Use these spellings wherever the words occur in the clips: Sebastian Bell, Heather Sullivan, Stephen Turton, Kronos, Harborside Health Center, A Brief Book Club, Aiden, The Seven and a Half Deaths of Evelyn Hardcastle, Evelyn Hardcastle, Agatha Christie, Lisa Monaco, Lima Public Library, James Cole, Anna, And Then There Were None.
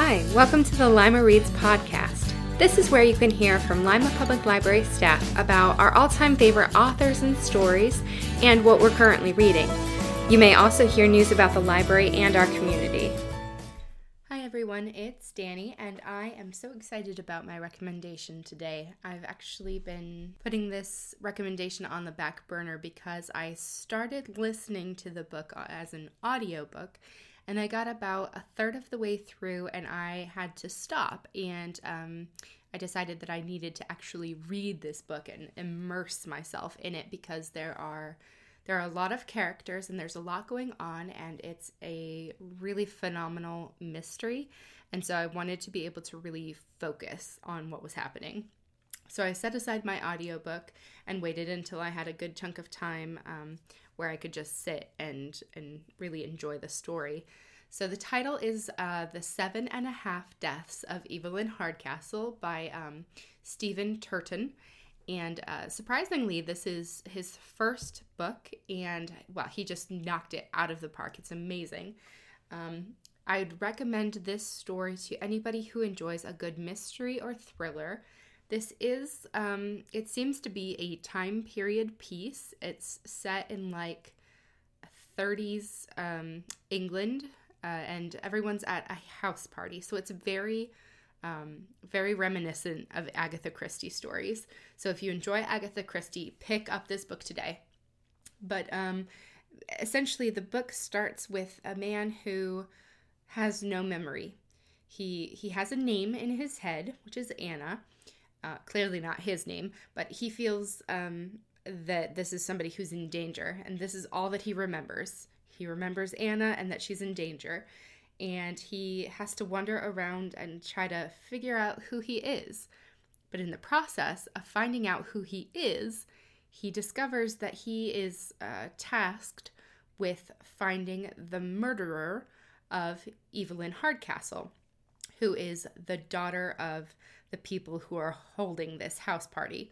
Hi, welcome to the Lima Reads podcast. This is where you can hear from Lima Public Library staff about our all-time favorite authors and stories and what we're currently reading. You may also hear news about the library and our community. Hi everyone, it's Danny, and I am so excited about my recommendation today. I've actually been putting this recommendation on the back burner because I started listening to the book as an audiobook, and I got about a third of the way through, and I had to stop, and I decided that I needed to actually read this book and immerse myself in it because There are a lot of characters and there's a lot going on, and it's a really phenomenal mystery, and so I wanted to be able to really focus on what was happening. So I set aside my audiobook and waited until I had a good chunk of time where I could just sit and really enjoy the story. So the title is The Seven and a Half Deaths of Evelyn Hardcastle by Stephen Turton. And surprisingly, this is his first book, and, well, he just knocked it out of the park. It's amazing. I'd recommend this story to anybody who enjoys a good mystery or thriller. This is, it seems to be a time period piece. It's set in, like, 30s England, and everyone's at a house party, so it's very reminiscent of Agatha Christie stories. So if you enjoy Agatha Christie, pick up this book today. But essentially, the book starts with a man who has no memory. He has a name in his head, which is Anna. Clearly not his name, but he feels that this is somebody who's in danger, and this is all that he remembers. He remembers Anna and that she's in danger. And he has to wander around and try to figure out who he is. But in the process of finding out who he is, he discovers that he is tasked with finding the murderer of Evelyn Hardcastle, who is the daughter of the people who are holding this house party.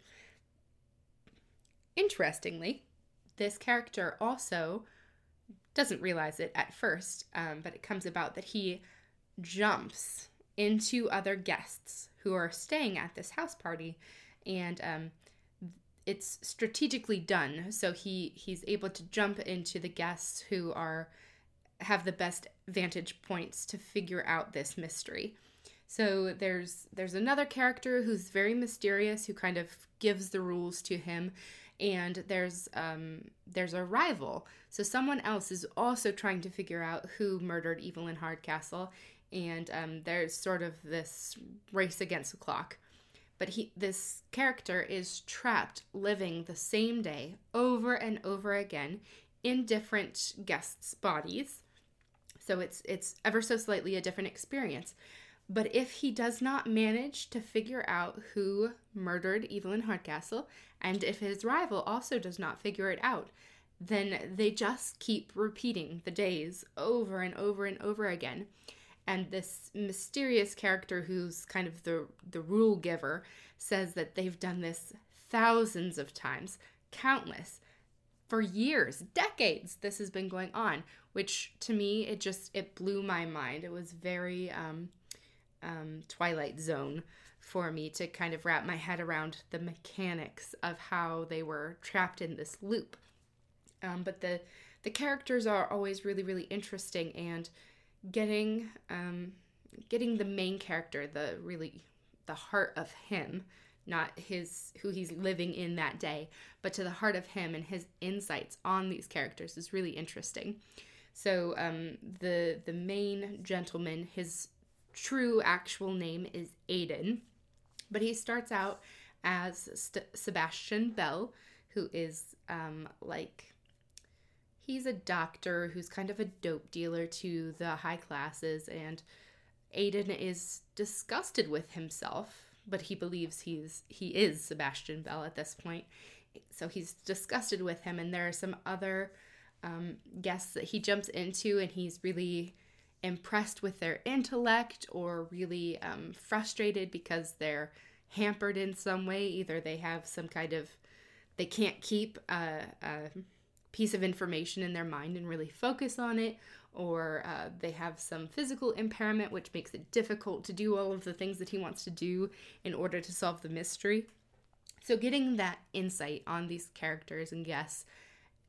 Interestingly, this character also doesn't realize it at first, but it comes about that he jumps into other guests who are staying at this house party, and it's strategically done, so he's able to jump into the guests who have the best vantage points to figure out this mystery. So there's another character who's very mysterious, who kind of gives the rules to him. And there's a rival. So someone else is also trying to figure out who murdered Evelyn Hardcastle. And there's sort of this race against the clock. But this character is trapped living the same day over and over again in different guests' bodies. So it's ever so slightly a different experience. But if he does not manage to figure out who murdered Evelyn Hardcastle, and if his rival also does not figure it out, then they just keep repeating the days over and over and over again. And this mysterious character who's kind of the rule giver says that they've done this thousands of times, countless, for years, decades this has been going on, which to me, it blew my mind. It was very Twilight Zone for me to kind of wrap my head around the mechanics of how they were trapped in this loop. But the characters are always really, really interesting, and getting the main character, the heart of him, not who he's living in that day, but to the heart of him and his insights on these characters is really interesting. So the main gentleman, his true actual name is Aiden, but he starts out as Sebastian Bell, who is he's a doctor who's kind of a dope dealer to the high classes, and Aiden is disgusted with himself, but he believes he is Sebastian Bell at this point, so he's disgusted with him, and there are some other guests that he jumps into, and he's really impressed with their intellect, or really frustrated because they're hampered in some way. Either they have some kind of, they can't keep a piece of information in their mind and really focus on it, or they have some physical impairment, which makes it difficult to do all of the things that he wants to do in order to solve the mystery. So getting that insight on these characters and guests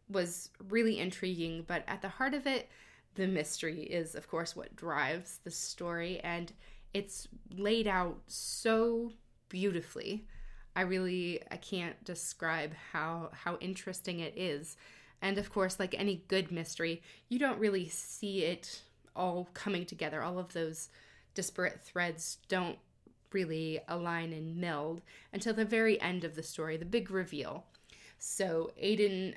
was really intriguing, but at the heart of it, the mystery is, of course, what drives the story, and it's laid out so beautifully. I can't describe how interesting it is. And of course, like any good mystery, you don't really see it all coming together. All of those disparate threads don't really align and meld until the very end of the story, the big reveal. So Aiden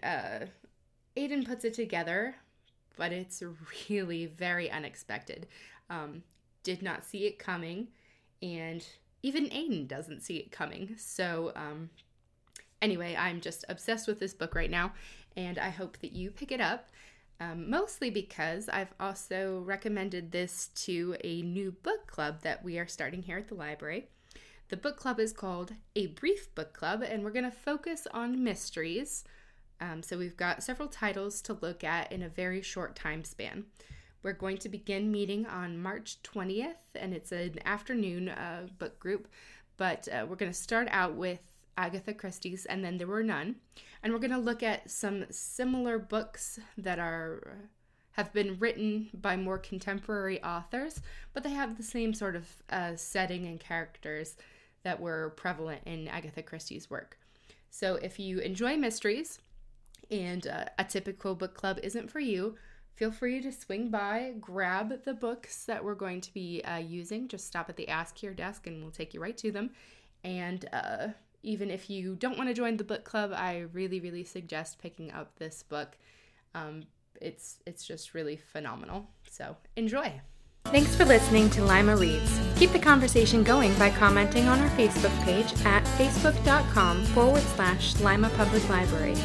puts it together, but it's really very unexpected. Did not see it coming, and even Aiden doesn't see it coming. So anyway, I'm just obsessed with this book right now, and I hope that you pick it up, mostly because I've also recommended this to a new book club that we are starting here at the library. The book club is called A Brief Book Club, and we're going to focus on mysteries. So we've got several titles to look at in a very short time span. We're going to begin meeting on March 20th, and it's an afternoon book group, but we're going to start out with Agatha Christie's And Then There Were None, and we're going to look at some similar books that have been written by more contemporary authors, but they have the same sort of setting and characters that were prevalent in Agatha Christie's work. So if you enjoy mysteries and a typical book club isn't for you, feel free to swing by, grab the books that we're going to be using. Just stop at the Ask Here desk and we'll take you right to them. And even if you don't want to join the book club, I really, really suggest picking up this book. It's just really phenomenal. So enjoy. Thanks for listening to Lima Reads. Keep the conversation going by commenting on our Facebook page at facebook.com/Lima Public Library.